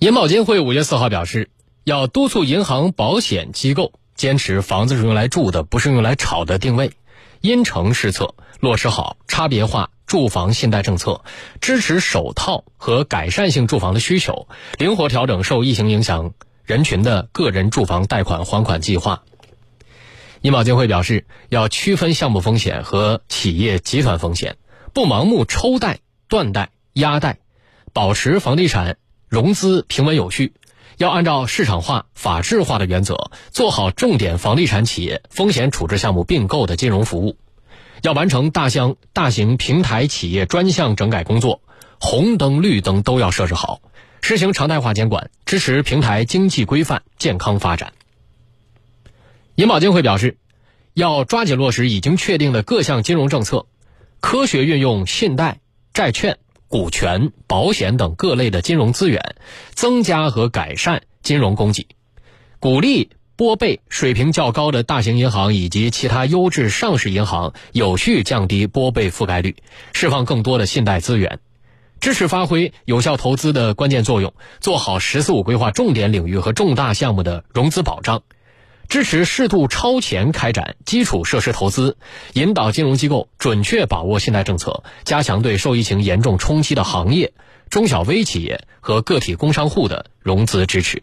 银保监会5月4号表示，要督促银行保险机构坚持房子是用来住的，不是用来炒的定位，因城施策，落实好差别化住房信贷政策，支持首套和改善性住房的需求，灵活调整受疫情影响人群的个人住房贷款还款计划。银保监会表示，要区分项目风险和企业集团风险，不盲目抽贷、断贷、压贷，保持房地产融资平稳有序，要按照市场化、法治化的原则，做好重点房地产企业风险处置项目并购的金融服务。要完成大型平台企业专项整改工作，红灯绿灯都要设置好，实行常态化监管，支持平台经济规范健康发展。银保监会表示，要抓紧落实已经确定的各项金融政策，科学运用信贷、债券、股权、保险等各类的金融资源，增加和改善金融供给，鼓励拨备水平较高的大型银行以及其他优质上市银行有序降低拨备覆盖率，释放更多的信贷资源，支持发挥有效投资的关键作用，做好“14五”规划重点领域和重大项目的融资保障，支持适度超前开展基础设施投资，引导金融机构准确把握信贷政策，加强对受疫情严重冲击的行业、中小微企业和个体工商户的融资支持。